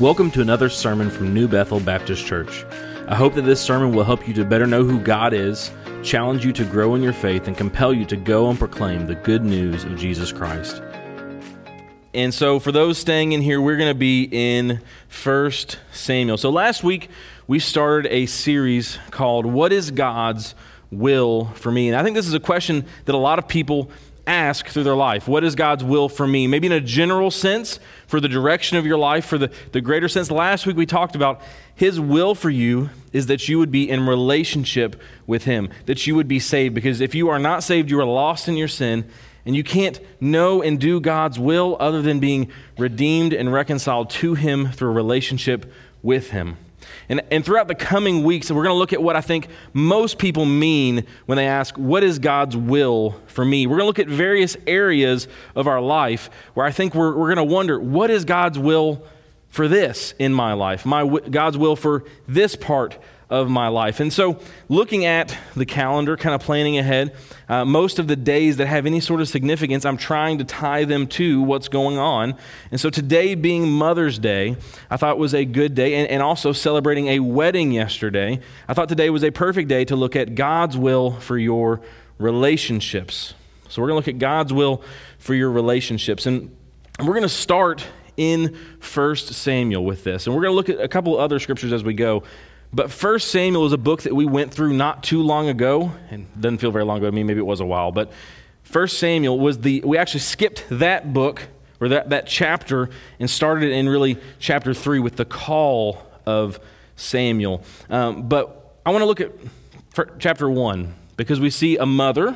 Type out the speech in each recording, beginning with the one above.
Welcome to another sermon from New Bethel Baptist Church. I hope that this sermon will help you to better know who God is, challenge you to grow in your faith, and compel you to go and proclaim the good news of Jesus Christ. And so for those staying in here, we're going to be in 1 Samuel. So last week, we started a series called, What is God's Will for Me? And I think this is a question that a lot of people ask through their life. What is God's will for me? Maybe in a general sense, for the direction of your life, for the greater sense. Last week we talked about His will for you is that you would be in relationship with Him, that you would be saved. Because if you are not saved, you are lost in your sin, and you can't know and do God's will other than being redeemed and reconciled to Him through a relationship with Him. And throughout the coming weeks, we're going to look at what I think most people mean when they ask, what is God's will for me? We're going to look at various areas of our life where I think we're going to wonder, what is God's will for this in my life? God's will for this part of my life. And so looking at the calendar, kind of planning ahead, most of the days that have any sort of significance, I'm trying to tie them to what's going on. And so today being Mother's Day, I thought was a good day, and also celebrating a wedding yesterday, I thought today was a perfect day to look at God's will for your relationships. So we're going to look at God's will for your relationships. And we're going to start in 1 Samuel with this. And we're going to look at a couple other scriptures as we go. But 1 Samuel is a book that we went through not too long ago, and it doesn't feel very long ago to me, maybe it was a while, but 1 Samuel was we actually skipped that book, or that chapter, and started in really chapter 3 with the call of Samuel. But I want to look at chapter 1, because we see a mother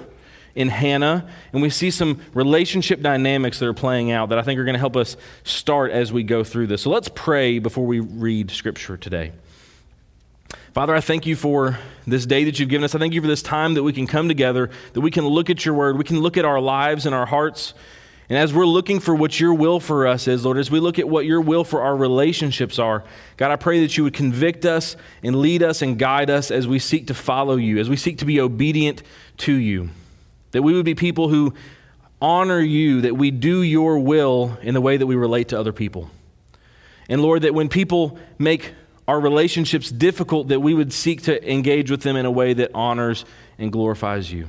in Hannah, and we see some relationship dynamics that are playing out that I think are going to help us start as we go through this. So let's pray before we read Scripture today. Father, I thank you for this day that you've given us. I thank you for this time that we can come together, that we can look at your word, we can look at our lives and our hearts. And as we're looking for what your will for us is, Lord, as we look at what your will for our relationships are, God, I pray that you would convict us and lead us and guide us as we seek to follow you, as we seek to be obedient to you, that we would be people who honor you, that we do your will in the way that we relate to other people. And Lord, that when people make our relationships difficult, that we would seek to engage with them in a way that honors and glorifies you.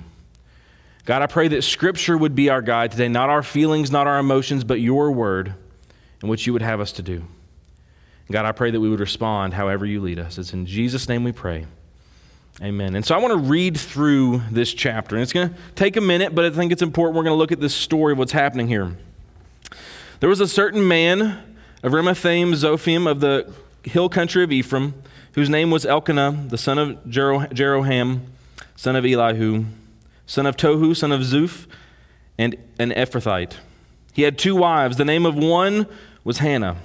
God, I pray that Scripture would be our guide today, not our feelings, not our emotions, but your word and what you would have us to do. God, I pray that we would respond however you lead us. It's in Jesus' name we pray. Amen. And so I want to read through this chapter. And it's going to take a minute, but I think it's important. We're going to look at this story of what's happening here. There was a certain man of Ramathaim Zophim of the hill country of Ephraim, whose name was Elkanah, the son of Jeroham, son of Elihu, son of Tohu, son of Zuph, and an Ephrathite. He had two wives. The name of one was Hannah,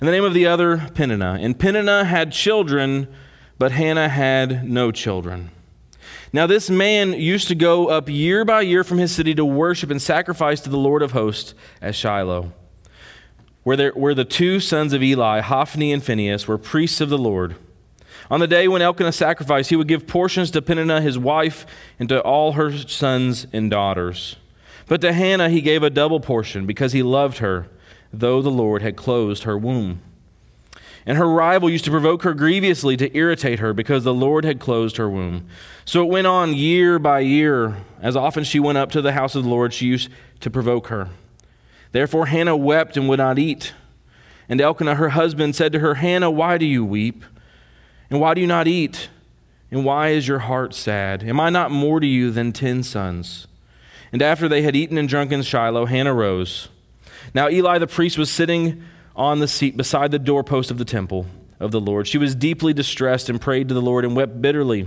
and the name of the other Peninnah. And Peninnah had children, but Hannah had no children. Now this man used to go up year by year from his city to worship and sacrifice to the Lord of hosts at Shiloh, where the two sons of Eli, Hophni and Phinehas, were priests of the Lord. On the day when Elkanah sacrificed, he would give portions to Peninnah, his wife, and to all her sons and daughters. But to Hannah he gave a double portion, because he loved her, though the Lord had closed her womb. And her rival used to provoke her grievously to irritate her, because the Lord had closed her womb. So it went on year by year. As often she went up to the house of the Lord, she used to provoke her. Therefore Hannah wept and would not eat. And Elkanah, her husband, said to her, Hannah, why do you weep? And why do you not eat? And why is your heart sad? Am I not more to you than 10 sons? And after they had eaten and drunk in Shiloh, Hannah rose. Now Eli the priest was sitting on the seat beside the doorpost of the temple of the Lord. She was deeply distressed and prayed to the Lord and wept bitterly.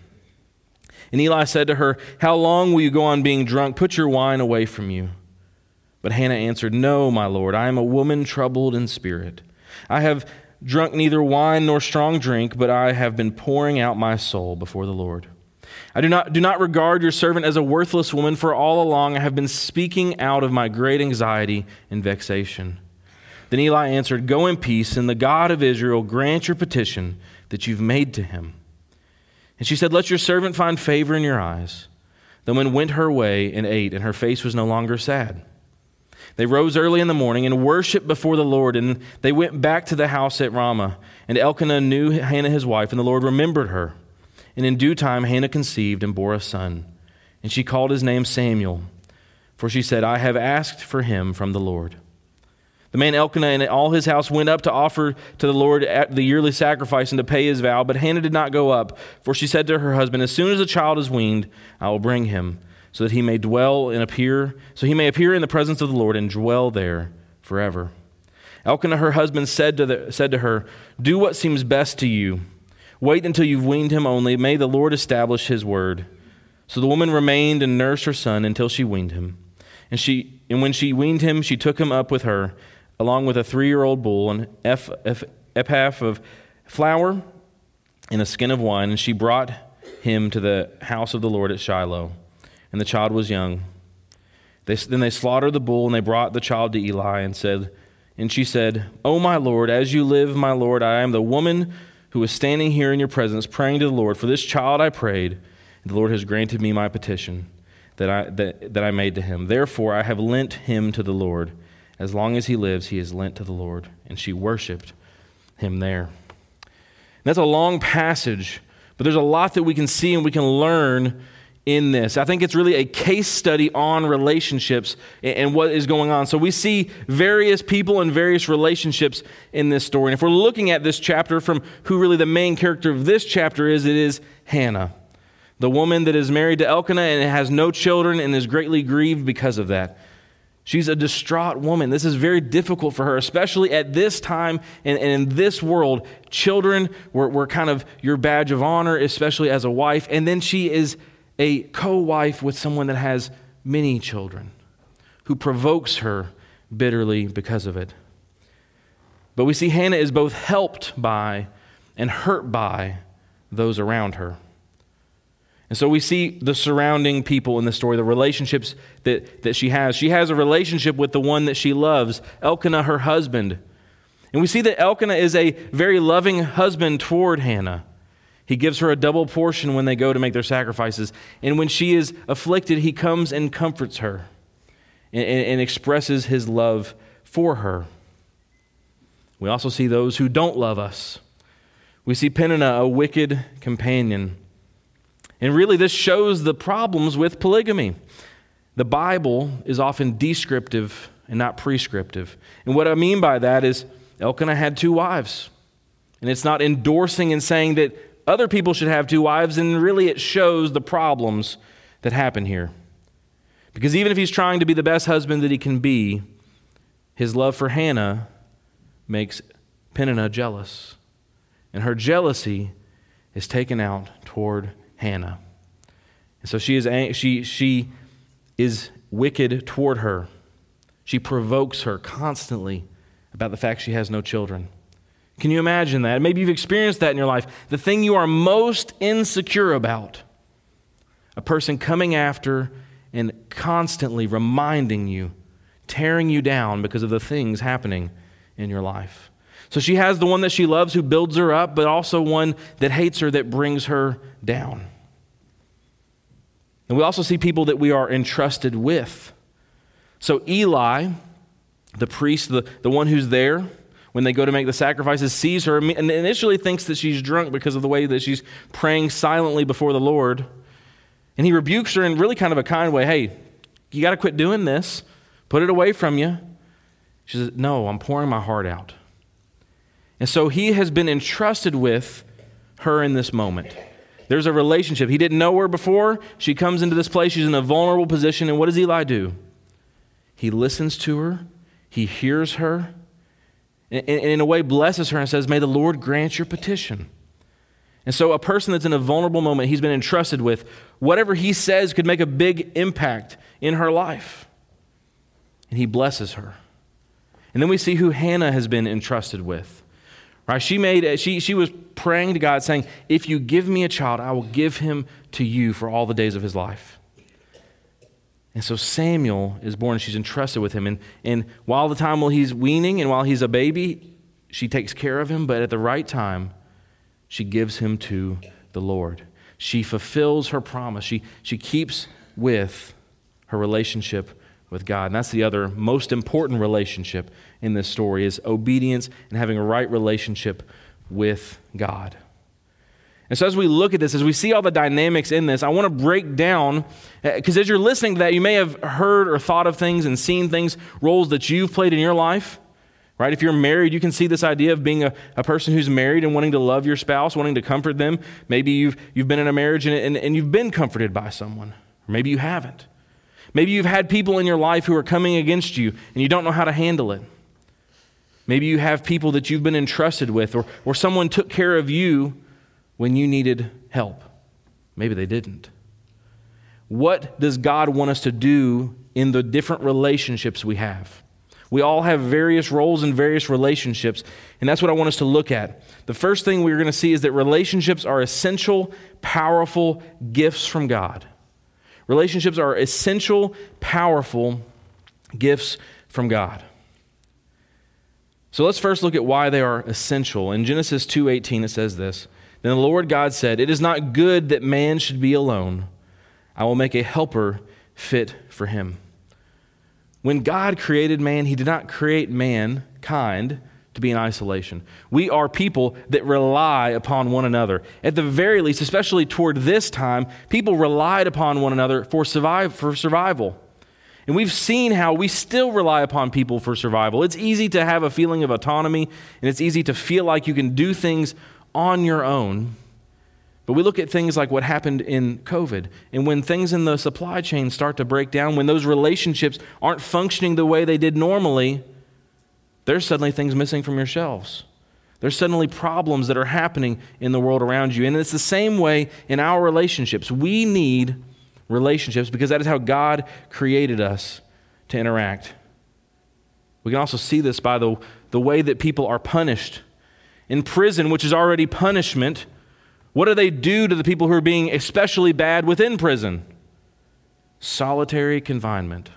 And Eli said to her, How long will you go on being drunk? Put your wine away from you. But Hannah answered, No, my Lord, I am a woman troubled in spirit. I have drunk neither wine nor strong drink, but I have been pouring out my soul before the Lord. I do not regard your servant as a worthless woman, for all along I have been speaking out of my great anxiety and vexation." Then Eli answered, "Go in peace, and the God of Israel grant your petition that you've made to him." And she said, "Let your servant find favor in your eyes." The woman went her way and ate, and her face was no longer sad. They rose early in the morning and worshipped before the Lord, and they went back to the house at Ramah. And Elkanah knew Hannah his wife, and the Lord remembered her. And in due time Hannah conceived and bore a son. And she called his name Samuel, for she said, "I have asked for him from the Lord." The man Elkanah and all his house went up to offer to the Lord at the yearly sacrifice and to pay his vow, but Hannah did not go up, for she said to her husband, "As soon as the child is weaned, I will bring him, so that he may appear in the presence of the Lord and dwell there forever." Elkanah, her husband, said to her, "Do what seems best to you. Wait until you've weaned him only. May the Lord establish his word." So the woman remained and nursed her son until she weaned him. And when she weaned him, she took him up with her, along with a 3-year-old bull, an ephah of flour, and a skin of wine. And she brought him to the house of the Lord at Shiloh. And the child was young. Then they slaughtered the bull, and they brought the child to Eli, and she said, "O my Lord, as you live, my Lord, I am the woman who was standing here in your presence praying to the Lord. For this child I prayed, and the Lord has granted me my petition that I made to him. Therefore I have lent him to the Lord. As long as he lives, he is lent to the Lord." And she worshipped him there. And that's a long passage, but there's a lot that we can see and we can learn in this. I think it's really a case study on relationships and what is going on. So we see various people and various relationships in this story. And if we're looking at this chapter from who really the main character of this chapter is, it is Hannah, the woman that is married to Elkanah and has no children and is greatly grieved because of that. She's a distraught woman. This is very difficult for her, especially at this time and in this world. Children were kind of your badge of honor, especially as a wife. And then she is a co-wife with someone that has many children, who provokes her bitterly because of it. But we see Hannah is both helped by and hurt by those around her. And so we see the surrounding people in the story, the relationships that she has. She has a relationship with the one that she loves, Elkanah, her husband. And we see that Elkanah is a very loving husband toward Hannah. He gives her a double portion when they go to make their sacrifices. And when she is afflicted, he comes and comforts her and expresses his love for her. We also see those who don't love us. We see Peninnah, a wicked companion. And really this shows the problems with polygamy. The Bible is often descriptive and not prescriptive. And what I mean by that is Elkanah had 2 wives. And it's not endorsing and saying that other people should have 2 wives, and really it shows the problems that happen here. Because even if he's trying to be the best husband that he can be, his love for Hannah makes Peninnah jealous. And her jealousy is taken out toward Hannah. And so she is wicked toward her. She provokes her constantly about the fact she has no children. Can you imagine that? Maybe you've experienced that in your life. The thing you are most insecure about, a person coming after and constantly reminding you, tearing you down because of the things happening in your life. So she has the one that she loves who builds her up, but also one that hates her, that brings her down. And we also see people that we are entrusted with. So Eli, the priest, the one who's there, when they go to make the sacrifices, sees her and initially thinks that she's drunk because of the way that she's praying silently before the Lord. And he rebukes her in really kind of a kind way. "Hey, you got to quit doing this. Put it away from you." She says, "No, I'm pouring my heart out." And so he has been entrusted with her in this moment. There's a relationship. He didn't know her before. She comes into this place. She's in a vulnerable position. And what does Eli do? He listens to her. He hears her. And in a way blesses her and says, "May the Lord grant your petition." And so a person that's in a vulnerable moment he's been entrusted with, whatever he says could make a big impact in her life. And he blesses her. And then we see who Hannah has been entrusted with. Right? She was praying to God saying, if you give me a child, I will give him to you for all the days of his life. And so Samuel is born and she's entrusted with him. And while the time while he's weaning and while he's a baby, she takes care of him. But at the right time, she gives him to the Lord. She fulfills her promise. She keeps with her relationship with God. And that's the other most important relationship in this story is obedience and having a right relationship with God. And so as we look at this, as we see all the dynamics in this, I want to break down, because as you're listening to that, you may have heard or thought of things and seen things, roles that you've played in your life, right? If you're married, you can see this idea of being a person who's married and wanting to love your spouse, wanting to comfort them. Maybe you've been in a marriage and you've been comforted by someone, or maybe you haven't. Maybe you've had people in your life who are coming against you and you don't know how to handle it. Maybe you have people that you've been entrusted with or someone took care of you when you needed help. Maybe they didn't. What does God want us to do in the different relationships we have? We all have various roles and various relationships, and that's what I want us to look at. The first thing we're going to see is that relationships are essential, powerful gifts from God. Relationships are essential, powerful gifts from God. So let's first look at why they are essential. In Genesis 2:18, it says this, Then the Lord God said, It is not good that man should be alone. I will make a helper fit for him. When God created man, he did not create mankind to be in isolation. We are people that rely upon one another. At the very least, especially toward this time, people relied upon one another for survival. And we've seen how we still rely upon people for survival. It's easy to have a feeling of autonomy, and it's easy to feel like you can do things on your own. But we look at things like what happened in COVID, and when things in the supply chain start to break down, when those relationships aren't functioning the way they did normally, there's suddenly things missing from your shelves. There's suddenly problems that are happening in the world around you. And it's the same way in our relationships. We need relationships because that is how God created us to interact. We can also see this by the way that people are punished. In prison, which is already punishment, what do they do to the people who are being especially bad within prison? Solitary confinement.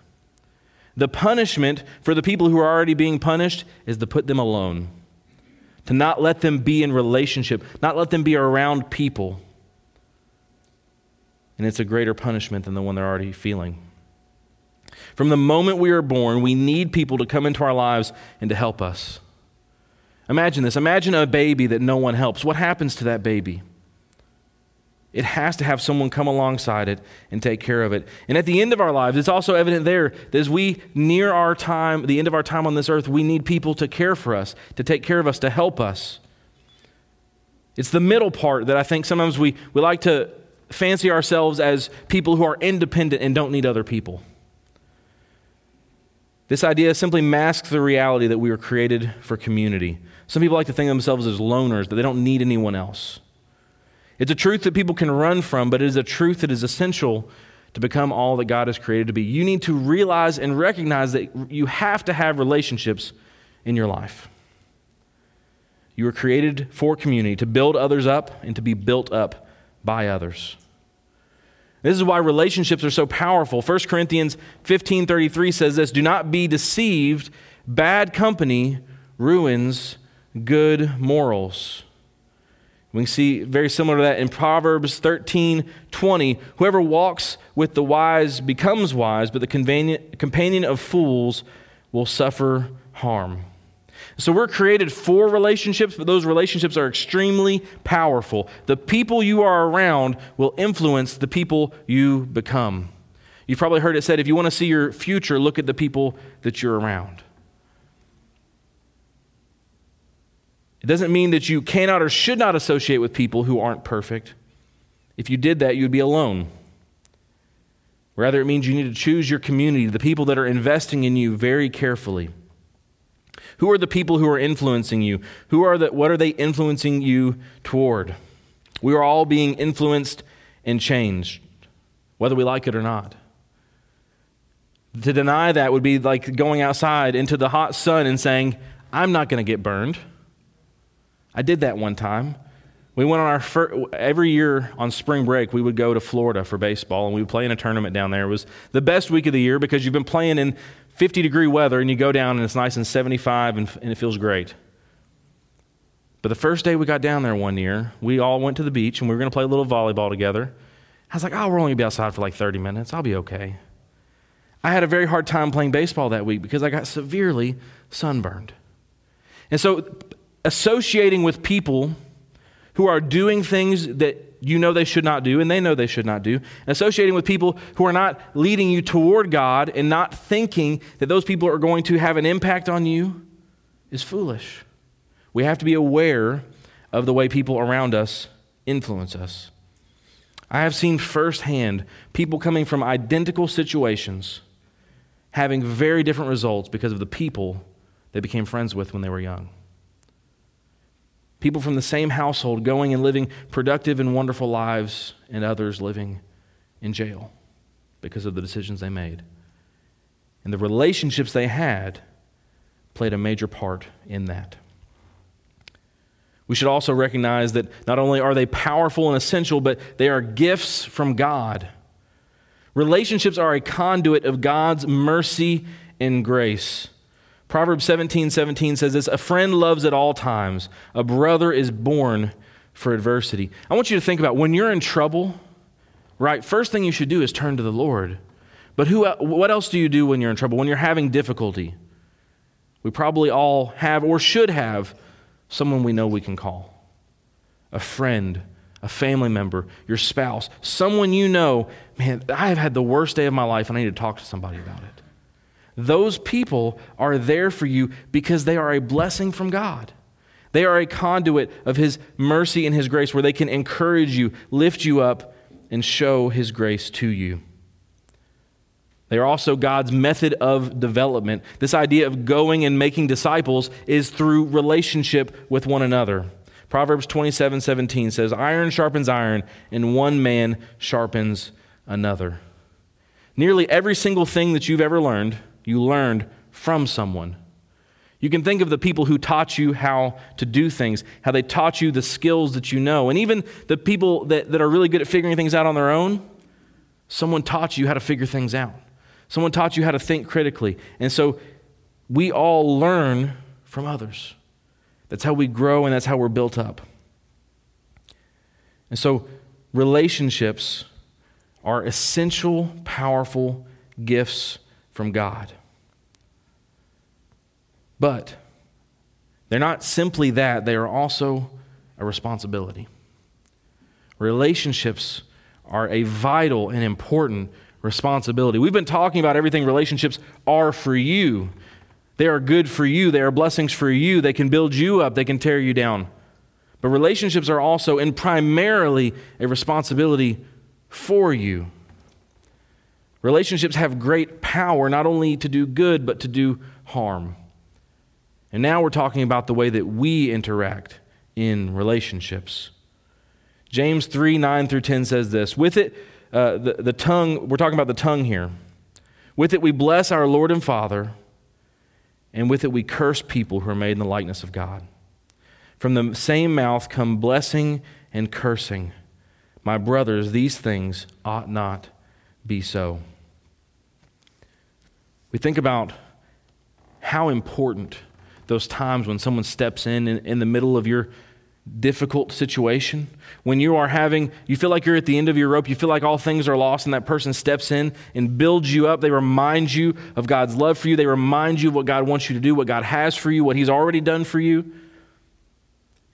The punishment for the people who are already being punished is to put them alone, to not let them be in relationship, not let them be around people. And it's a greater punishment than the one they're already feeling. From the moment we are born, we need people to come into our lives and to help us. Imagine this. Imagine a baby that no one helps. What happens to that baby? It has to have someone come alongside it and take care of it. And at the end of our lives, it's also evident there that as we near our time, the end of our time on this earth, we need people to care for us, to take care of us, to help us. It's the middle part that I think sometimes we like to fancy ourselves as people who are independent and don't need other people. This idea simply masks the reality that we were created for community. Some people like to think of themselves as loners, that they don't need anyone else. It's a truth that people can run from, but it is a truth that is essential to become all that God has created to be. You need to realize and recognize that you have to have relationships in your life. You were created for community, to build others up and to be built up by others. This is why relationships are so powerful. 1 Corinthians 15:33 says this, Do not be deceived. Bad company ruins good morals. We can see very similar to that in Proverbs 13:20. Whoever walks with the wise becomes wise, but the companion of fools will suffer harm. So we're created for relationships, but those relationships are extremely powerful. The people you are around will influence the people you become. You've probably heard it said, if you want to see your future, look at the people that you're around. It doesn't mean that you cannot or should not associate with people who aren't perfect. If you did that, you'd be alone. Rather, it means you need to choose your community, the people that are investing in you very carefully. Who are the people who are influencing you? What are they influencing you toward? We are all being influenced and changed, whether we like it or not. To deny that would be like going outside into the hot sun and saying, I'm not going to get burned. I did that one time. We went on our every year on spring break, we would go to Florida for baseball, and we would play in a tournament down there. It was the best week of the year because you've been playing in 50-degree weather, and you go down, and it's nice and 75, and it feels great. But the first day we got down there one year, we all went to the beach, and we were going to play a little volleyball together. I was like, oh, we're only going to be outside for like 30 minutes. I'll be okay. I had a very hard time playing baseball that week because I got severely sunburned. And so associating with people who are doing things that you know they should not do and they know they should not do, and associating with people who are not leading you toward God and not thinking that those people are going to have an impact on you is foolish. We have to be aware of the way people around us influence us. I have seen firsthand people coming from identical situations having very different results because of the people they became friends with when they were young. People from the same household going and living productive and wonderful lives, and others living in jail because of the decisions they made. And the relationships they had played a major part in that. We should also recognize that not only are they powerful and essential, but they are gifts from God. Relationships are a conduit of God's mercy and grace. Proverbs 17:17 says this, "A friend loves at all times. A brother is born for adversity." I want you to think about when you're in trouble, right? First thing you should do is turn to the Lord. But what else do you do when you're in trouble, when you're having difficulty? We probably all have or should have someone we know we can call, a friend, a family member, your spouse, someone you know, man, I have had the worst day of my life and I need to talk to somebody about it. Those people are there for you because they are a blessing from God. They are a conduit of His mercy and His grace where they can encourage you, lift you up, and show His grace to you. They are also God's method of development. This idea of going and making disciples is through relationship with one another. Proverbs 27:17 says, "Iron sharpens iron, and one man sharpens another." Nearly every single thing that you've ever learned, you learned from someone. You can think of the people who taught you how to do things, how they taught you the skills that you know, and even the people that are really good at figuring things out on their own, someone taught you how to figure things out. Someone taught you how to think critically. And so we all learn from others. That's how we grow, and that's how we're built up. And so relationships are essential, powerful gifts from God. But they're not simply that. They are also a responsibility. Relationships are a vital and important responsibility. We've been talking about everything relationships are for you. They are good for you. They are blessings for you. They can build you up. They can tear you down. But relationships are also and primarily a responsibility for you. Relationships have great power not only to do good but to do harm. And now we're talking about the way that we interact in relationships. James 3:9-10 says this, with it, the tongue, we're talking about the tongue here. With it we bless our Lord and Father, and with it we curse people who are made in the likeness of God. From the same mouth come blessing and cursing. My brothers, these things ought not be so. We think about how important those times when someone steps in the middle of your difficult situation, when you are having, you feel like you're at the end of your rope, you feel like all things are lost, and that person steps in and builds you up. They remind you of God's love for you. They remind you of what God wants you to do, what God has for you, what He's already done for you.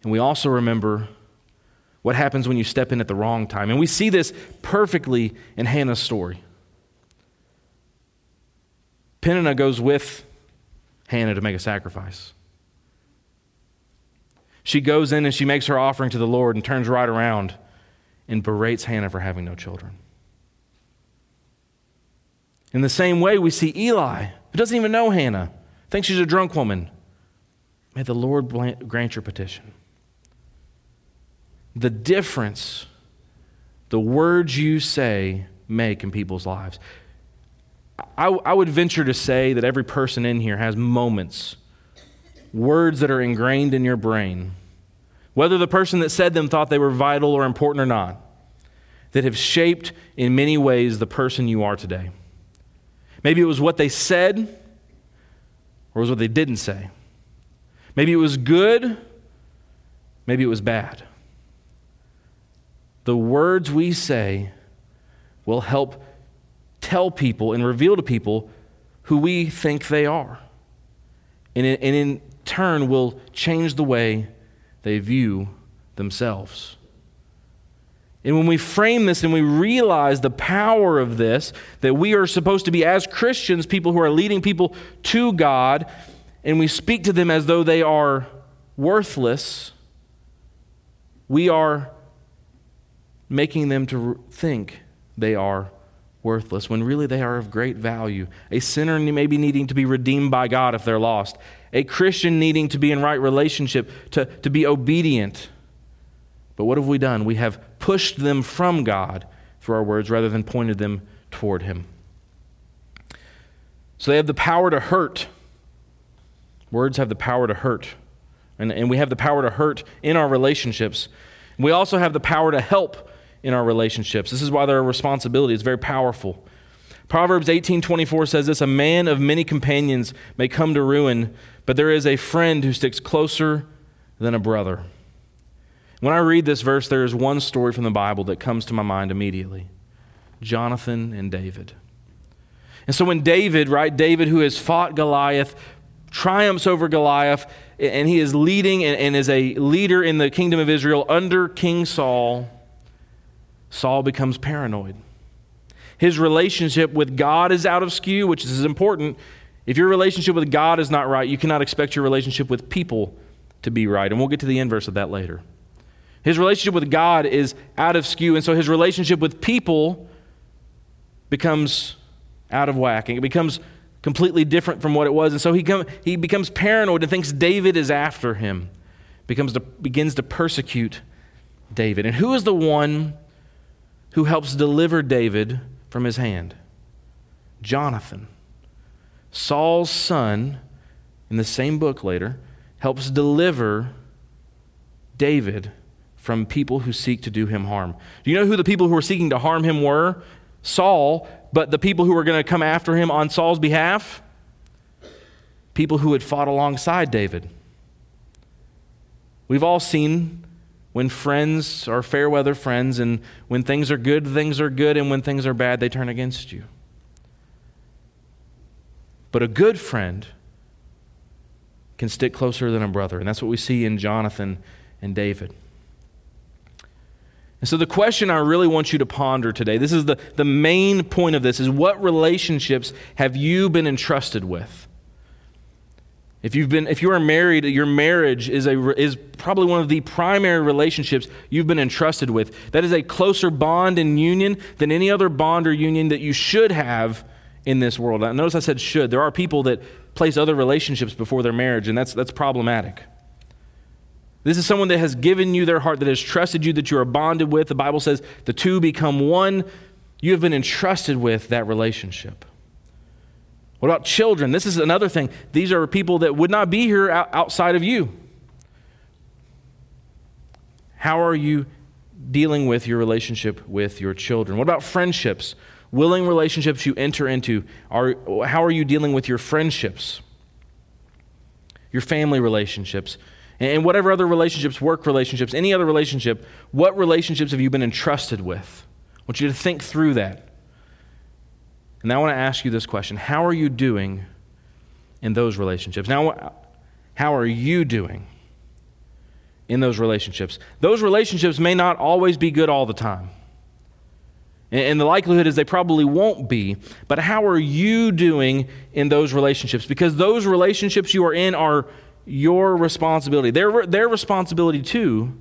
And we also remember what happens when you step in at the wrong time. And we see this perfectly in Hannah's story. Peninnah goes with Hannah to make a sacrifice. She goes in and she makes her offering to the Lord and turns right around and berates Hannah for having no children. In the same way, we see Eli, who doesn't even know Hannah, thinks she's a drunk woman. May the Lord grant your petition. The difference the words you say make in people's lives. I would venture to say that every person in here has moments, words that are ingrained in your brain whether the person that said them thought they were vital or important or not, that have shaped in many ways the person you are today. Maybe it was what they said, or it was what they didn't say. Maybe it was good, maybe it was bad. The words we say will help tell people and reveal to people who we think they are. And in turn will change the way they view themselves. And when we frame this and we realize the power of this, that we are supposed to be, as Christians, people who are leading people to God, and we speak to them as though they are worthless, we are making them to think they are worthless, when really they are of great value. A sinner maybe needing to be redeemed by God if they're lost. A Christian needing to be in right relationship, to be obedient. But what have we done? We have pushed them from God through our words rather than pointed them toward Him. So they have the power to hurt. Words have the power to hurt. And we have the power to hurt in our relationships. We also have the power to help in our relationships. This is why they're a responsibility. It's very powerful. Proverbs 18:24 says this, "A man of many companions may come to ruin, but there is a friend who sticks closer than a brother." When I read this verse, there is one story from the Bible that comes to my mind immediately. Jonathan and David. And so when David, right, David who has fought Goliath, triumphs over Goliath, and he is leading and is a leader in the kingdom of Israel under King Saul, Saul becomes paranoid. His relationship with God is out of skew, which is important. If your relationship with God is not right, you cannot expect your relationship with people to be right. And we'll get to the inverse of that later. His relationship with God is out of skew, and so his relationship with people becomes out of whack, and it becomes completely different from what it was. And so he becomes paranoid and thinks David is after him, begins to persecute David. And who is the one who helps deliver David from his hand? Jonathan, Saul's son, in the same book later, helps deliver David from people who seek to do him harm. Do you know who the people who were seeking to harm him were? Saul, but the people who were going to come after him on Saul's behalf? People who had fought alongside David. We've all seen when friends are fair weather friends, and when things are good, and when things are bad, they turn against you. But a good friend can stick closer than a brother, and that's what we see in Jonathan and David. And so the question I really want you to ponder today, this is the main point of this, is what relationships have you been entrusted with? If you are married, your marriage is probably one of the primary relationships you've been entrusted with. That is a closer bond and union than any other bond or union that you should have in this world. Now, notice I said should. There are people that place other relationships before their marriage, and that's problematic. This is someone that has given you their heart, that has trusted you, that you are bonded with. The Bible says the two become one. You have been entrusted with that relationship. What about children? This is another thing. These are people that would not be here outside of you. How are you dealing with your relationship with your children? What about friendships? Willing relationships you enter into. How are you dealing with your friendships? Your family relationships? And whatever other relationships, work relationships, any other relationship, what relationships have you been entrusted with? I want you to think through that. And I want to ask you this question. How are you doing in those relationships? Now, how are you doing in those relationships? Those relationships may not always be good all the time. And the likelihood is they probably won't be. But how are you doing in those relationships? Because those relationships you are in are your responsibility. Their responsibility too,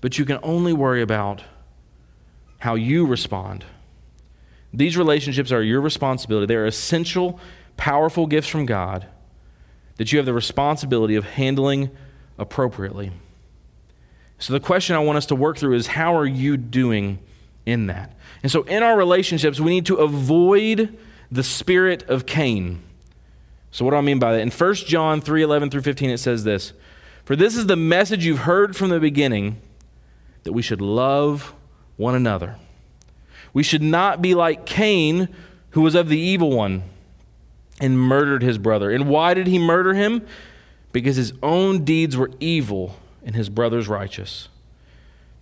but you can only worry about how you respond. These relationships are your responsibility. They are essential, powerful gifts from God that you have the responsibility of handling appropriately. So the question I want us to work through is, how are you doing in that? And so in our relationships, we need to avoid the spirit of Cain. So what do I mean by that? In 1 John 3:11 through 15, it says this, For this is the message you've heard from the beginning, that we should love one another. We should not be like Cain, who was of the evil one and murdered his brother. And why did he murder him? Because his own deeds were evil and his brother's righteous.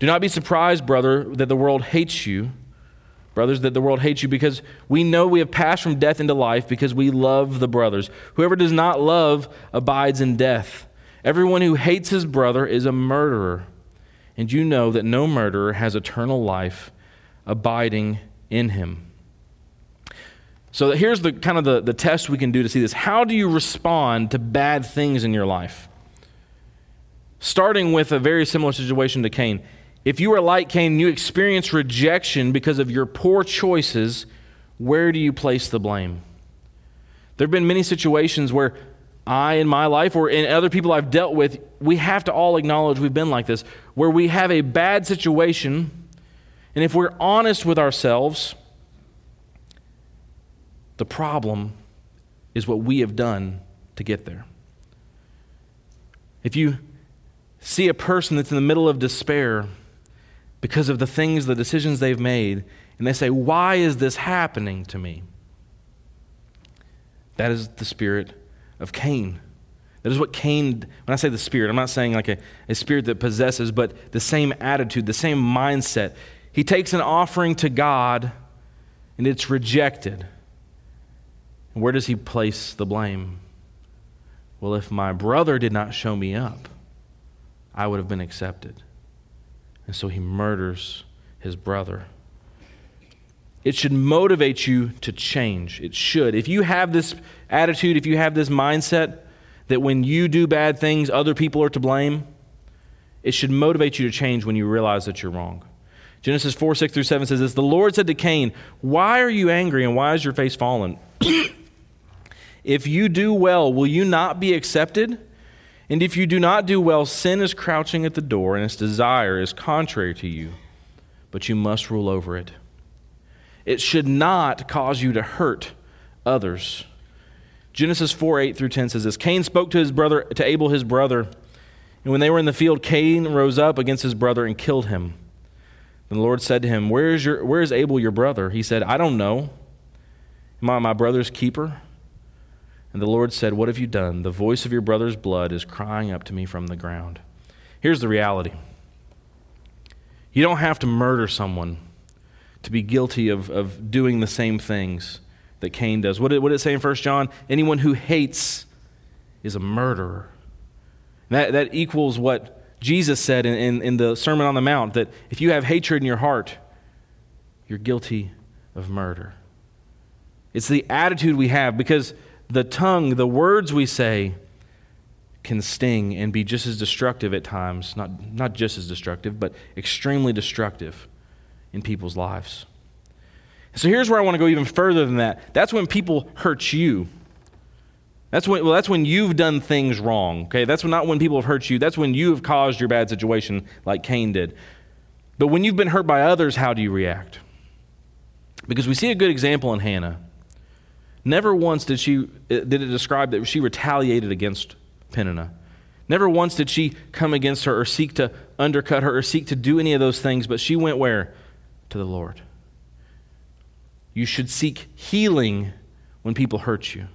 Do not be surprised, brothers, that the world hates you. Brothers, that the world hates you, because we know we have passed from death into life because we love the brothers. Whoever does not love abides in death. Everyone who hates his brother is a murderer. And you know that no murderer has eternal life abiding in him. So here's the kind of the test we can do to see this. How do you respond to bad things in your life? Starting with a very similar situation to Cain. If you are like Cain, you experience rejection because of your poor choices, where do you place the blame? There have been many situations where I in my life or in other people I've dealt with, we have to all acknowledge we've been like this, where we have a bad situation, and if we're honest with ourselves, the problem is what we have done to get there. If you see a person that's in the middle of despair because of the things, the decisions they've made, and they say, why is this happening to me? That is the spirit of Cain. That is what Cain, when I say the spirit, I'm not saying like a spirit that possesses, but the same attitude, the same mindset. He takes an offering to God and it's rejected. And where does he place the blame? Well, if my brother did not show me up, I would have been accepted. And so he murders his brother. It should motivate you to change. It should. If you have this attitude, if you have this mindset that when you do bad things, other people are to blame, it should motivate you to change when you realize that you're wrong. Genesis 4:6-7 says this, "The Lord said to Cain, 'Why are you angry and why is your face fallen? If you do well, will you not be accepted? And if you do not do well, sin is crouching at the door, and its desire is contrary to you, but you must rule over it.'" It should not cause you to hurt others. Genesis 4:8-10 says this, "Cain spoke to his brother, to Abel his brother, and when they were in the field, Cain rose up against his brother and killed him. And the Lord said to him, 'Where is Abel your brother?' He said, 'I don't know. Am I my brother's keeper?' And the Lord said, 'What have you done? The voice of your brother's blood is crying up to me from the ground.'" Here's the reality. You don't have to murder someone to be guilty of doing the same things that Cain does. What did it say in 1 John? Anyone who hates is a murderer. That equals what Jesus said in the Sermon on the Mount, that if you have hatred in your heart, you're guilty of murder. It's the attitude we have, because the tongue, the words we say, can sting and be just as destructive at times. Not just as destructive, but extremely destructive in people's lives. So here's where I want to go even further than that. That's when people hurt you. That's when you've done things wrong. Okay, that's not when people have hurt you. That's when you have caused your bad situation, like Cain did. But when you've been hurt by others, how do you react? Because we see a good example in Hannah. Never once did it describe that she retaliated against Peninnah. Never once did she come against her or seek to undercut her or seek to do any of those things, but she went where? To the Lord. You should seek healing when people hurt you.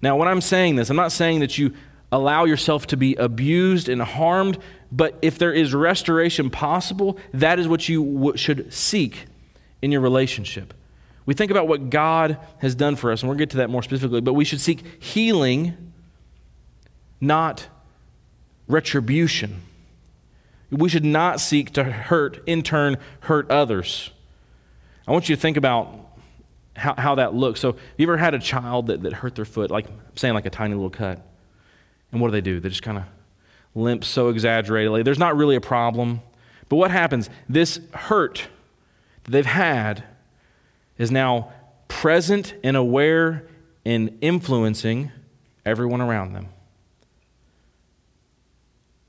Now, when I'm saying this, I'm not saying that you allow yourself to be abused and harmed, but if there is restoration possible, that is what you should seek in your relationship. We think about what God has done for us, and we'll get to that more specifically, but we should seek healing, not retribution. We should not seek to hurt, in turn, hurt others. I want you to think about how that looks. So, have you ever had a child that hurt their foot, like, I'm saying, like a tiny little cut? And what do? They just kind of limp so exaggeratedly. There's not really a problem. But what happens? This hurt that they've had is now present and aware and influencing everyone around them.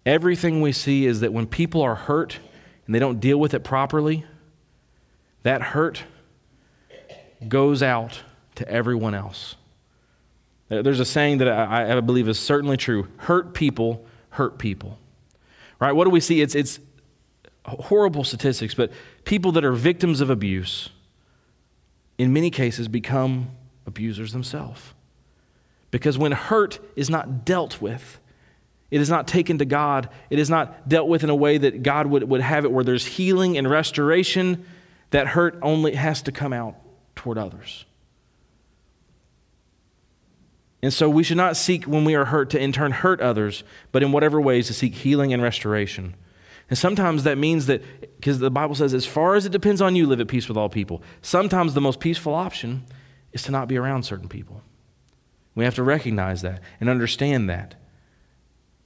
Everything we see is that when people are hurt and they don't deal with it properly, that hurt goes out to everyone else. There's a saying that I believe is certainly true. Hurt people hurt people. Right? What do we see? It's horrible statistics, but people that are victims of abuse in many cases become abusers themselves. Because when hurt is not dealt with, it is not taken to God, it is not dealt with in a way that God would have it, where there's healing and restoration, that hurt only has to come out toward others. And so we should not seek, when we are hurt, to in turn hurt others, but in whatever ways to seek healing and restoration. And sometimes that means that, because the Bible says, as far as it depends on you, live at peace with all people. Sometimes the most peaceful option is to not be around certain people. We have to recognize that and understand that.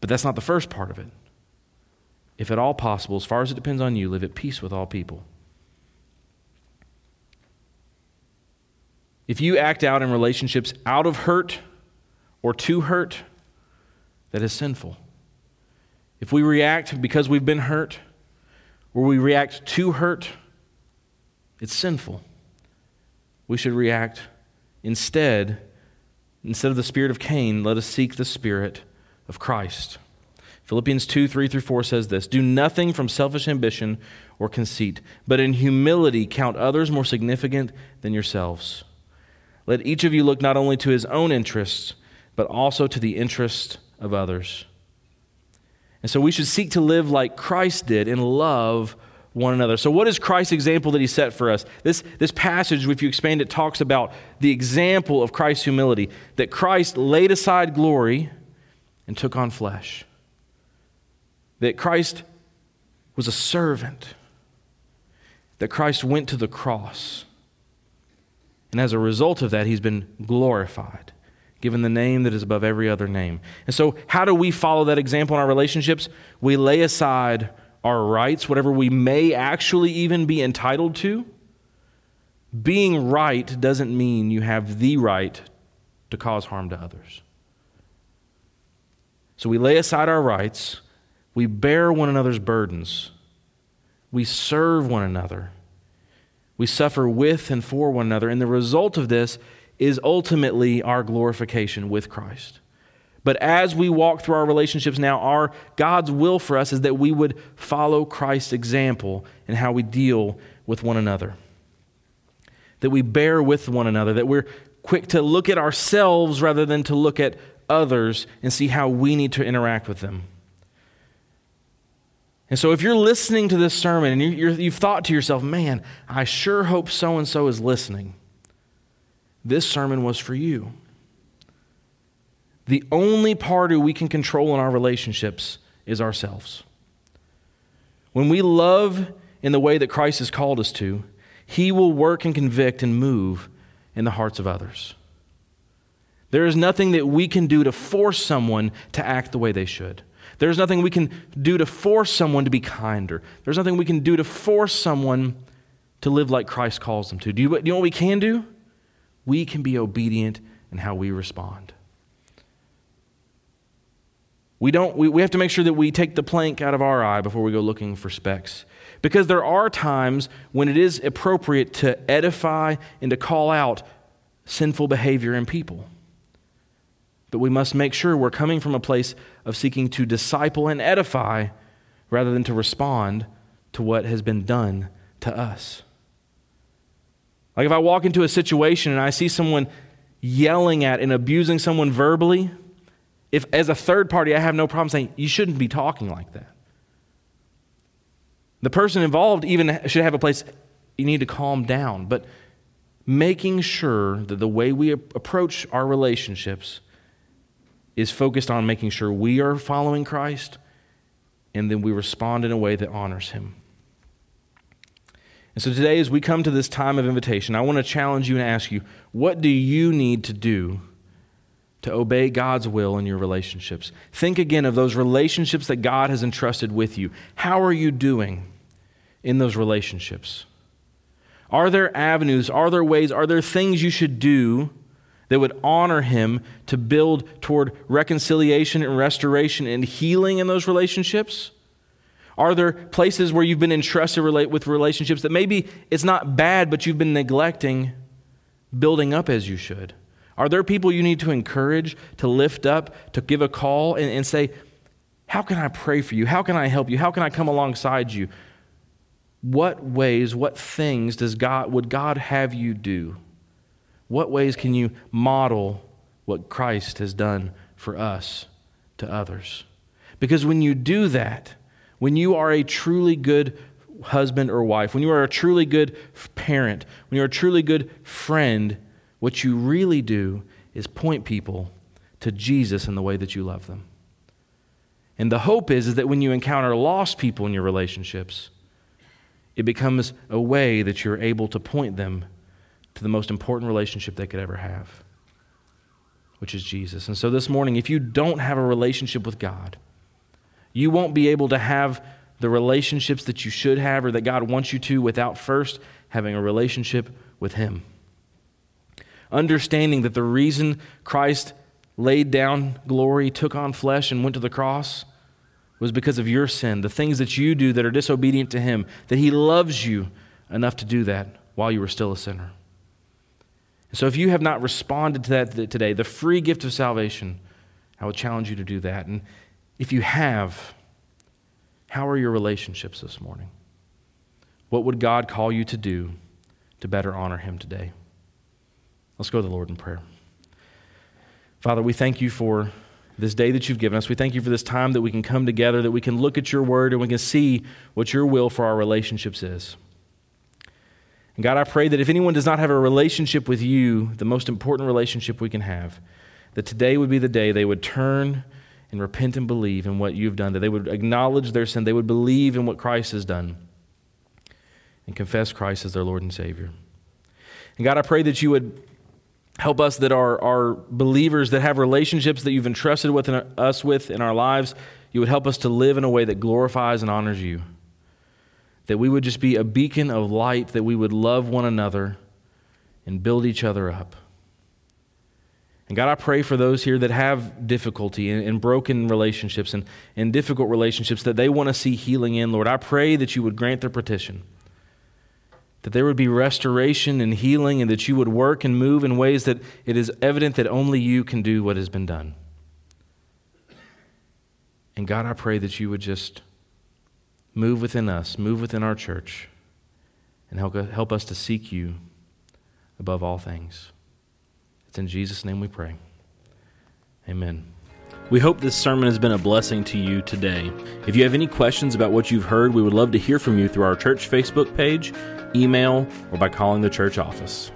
But that's not the first part of it. If at all possible, as far as it depends on you, live at peace with all people. If you act out in relationships out of hurt, or to hurt, that is sinful. If we react because we've been hurt, or we react to hurt, it's sinful. We should react instead of the spirit of Cain, let us seek the spirit of Christ. Philippians 2:3-4 says this: do nothing from selfish ambition or conceit, but in humility count others more significant than yourselves. Let each of you look not only to his own interests, but also to the interest of others. And so we should seek to live like Christ did and love one another. So what is Christ's example that he set for us? This passage, if you expand it, talks about the example of Christ's humility, that Christ laid aside glory and took on flesh, that Christ was a servant, that Christ went to the cross, and as a result of that, he's been glorified, given the name that is above every other name. And so how do we follow that example in our relationships? We lay aside our rights, whatever we may actually even be entitled to. Being right doesn't mean you have the right to cause harm to others. So we lay aside our rights, we bear one another's burdens, we serve one another, we suffer with and for one another, and the result of this is ultimately our glorification with Christ. But as we walk through our relationships now, God's will for us is that we would follow Christ's example in how we deal with one another, that we bear with one another, that we're quick to look at ourselves rather than to look at others and see how we need to interact with them. And so if you're listening to this sermon and you've thought to yourself, man, I sure hope so-and-so is listening, this sermon was for you. The only party we can control in our relationships is ourselves. When we love in the way that Christ has called us to, he will work and convict and move in the hearts of others. There is nothing that we can do to force someone to act the way they should. There's nothing we can do to force someone to be kinder. There's nothing we can do to force someone to live like Christ calls them to. Do you know what we can do? We can be obedient in how we respond. We have to make sure that we take the plank out of our eye before we go looking for specks. Because there are times when it is appropriate to edify and to call out sinful behavior in people. But we must make sure we're coming from a place of seeking to disciple and edify rather than to respond to what has been done to us. Like if I walk into a situation and I see someone yelling at and abusing someone verbally, if as a third party, I have no problem saying, you shouldn't be talking like that. The person involved even should have a place, you need to calm down. But making sure that the way we approach our relationships is focused on making sure we are following Christ, and then we respond in a way that honors him. And so today, as we come to this time of invitation, I want to challenge you and ask you, what do you need to do to obey God's will in your relationships? Think again of those relationships that God has entrusted with you. How are you doing in those relationships? Are there avenues, are there ways, are there things you should do that would honor him to build toward reconciliation and restoration and healing in those relationships? Are there places where you've been entrusted with relationships that maybe it's not bad, but you've been neglecting building up as you should? Are there people you need to encourage, to lift up, to give a call and say, How can I pray for you? How can I help you? How can I come alongside you? What ways, what things would God have you do? What ways can you model what Christ has done for us to others? Because when you do that, when you are a truly good husband or wife, when you are a truly good parent, when you're a truly good friend, what you really do is point people to Jesus in the way that you love them. And the hope is that when you encounter lost people in your relationships, it becomes a way that you're able to point them to the most important relationship they could ever have, which is Jesus. And so this morning, if you don't have a relationship with God, you won't be able to have the relationships that you should have or that God wants you to without first having a relationship with Him. Understanding that the reason Christ laid down glory, took on flesh, and went to the cross was because of your sin, the things that you do that are disobedient to Him, that He loves you enough to do that while you were still a sinner. So if you have not responded to that today, the free gift of salvation, I would challenge you to do that. And if you have, how are your relationships this morning? What would God call you to do to better honor Him today? Let's go to the Lord in prayer. Father, we thank You for this day that You've given us. We thank You for this time that we can come together, that we can look at Your Word and we can see what Your will for our relationships is. And God, I pray that if anyone does not have a relationship with You, the most important relationship we can have, that today would be the day they would turn and repent and believe in what You've done, that they would acknowledge their sin, they would believe in what Christ has done, and confess Christ as their Lord and Savior. And God, I pray that You would help us that are believers, that have relationships that You've entrusted us with in our lives. You would help us to live in a way that glorifies and honors You. That we would just be a beacon of light, that we would love one another and build each other up. And God, I pray for those here that have difficulty and broken relationships and difficult relationships that they want to see healing in, Lord. I pray that You would grant their petition, that there would be restoration and healing, and that You would work and move in ways that it is evident that only You can do what has been done. And God, I pray that You would just move within us, move within our church, and help us to seek You above all things. It's in Jesus' name we pray. Amen. We hope this sermon has been a blessing to you today. If you have any questions about what you've heard, we would love to hear from you through our church Facebook page, email, or by calling the church office.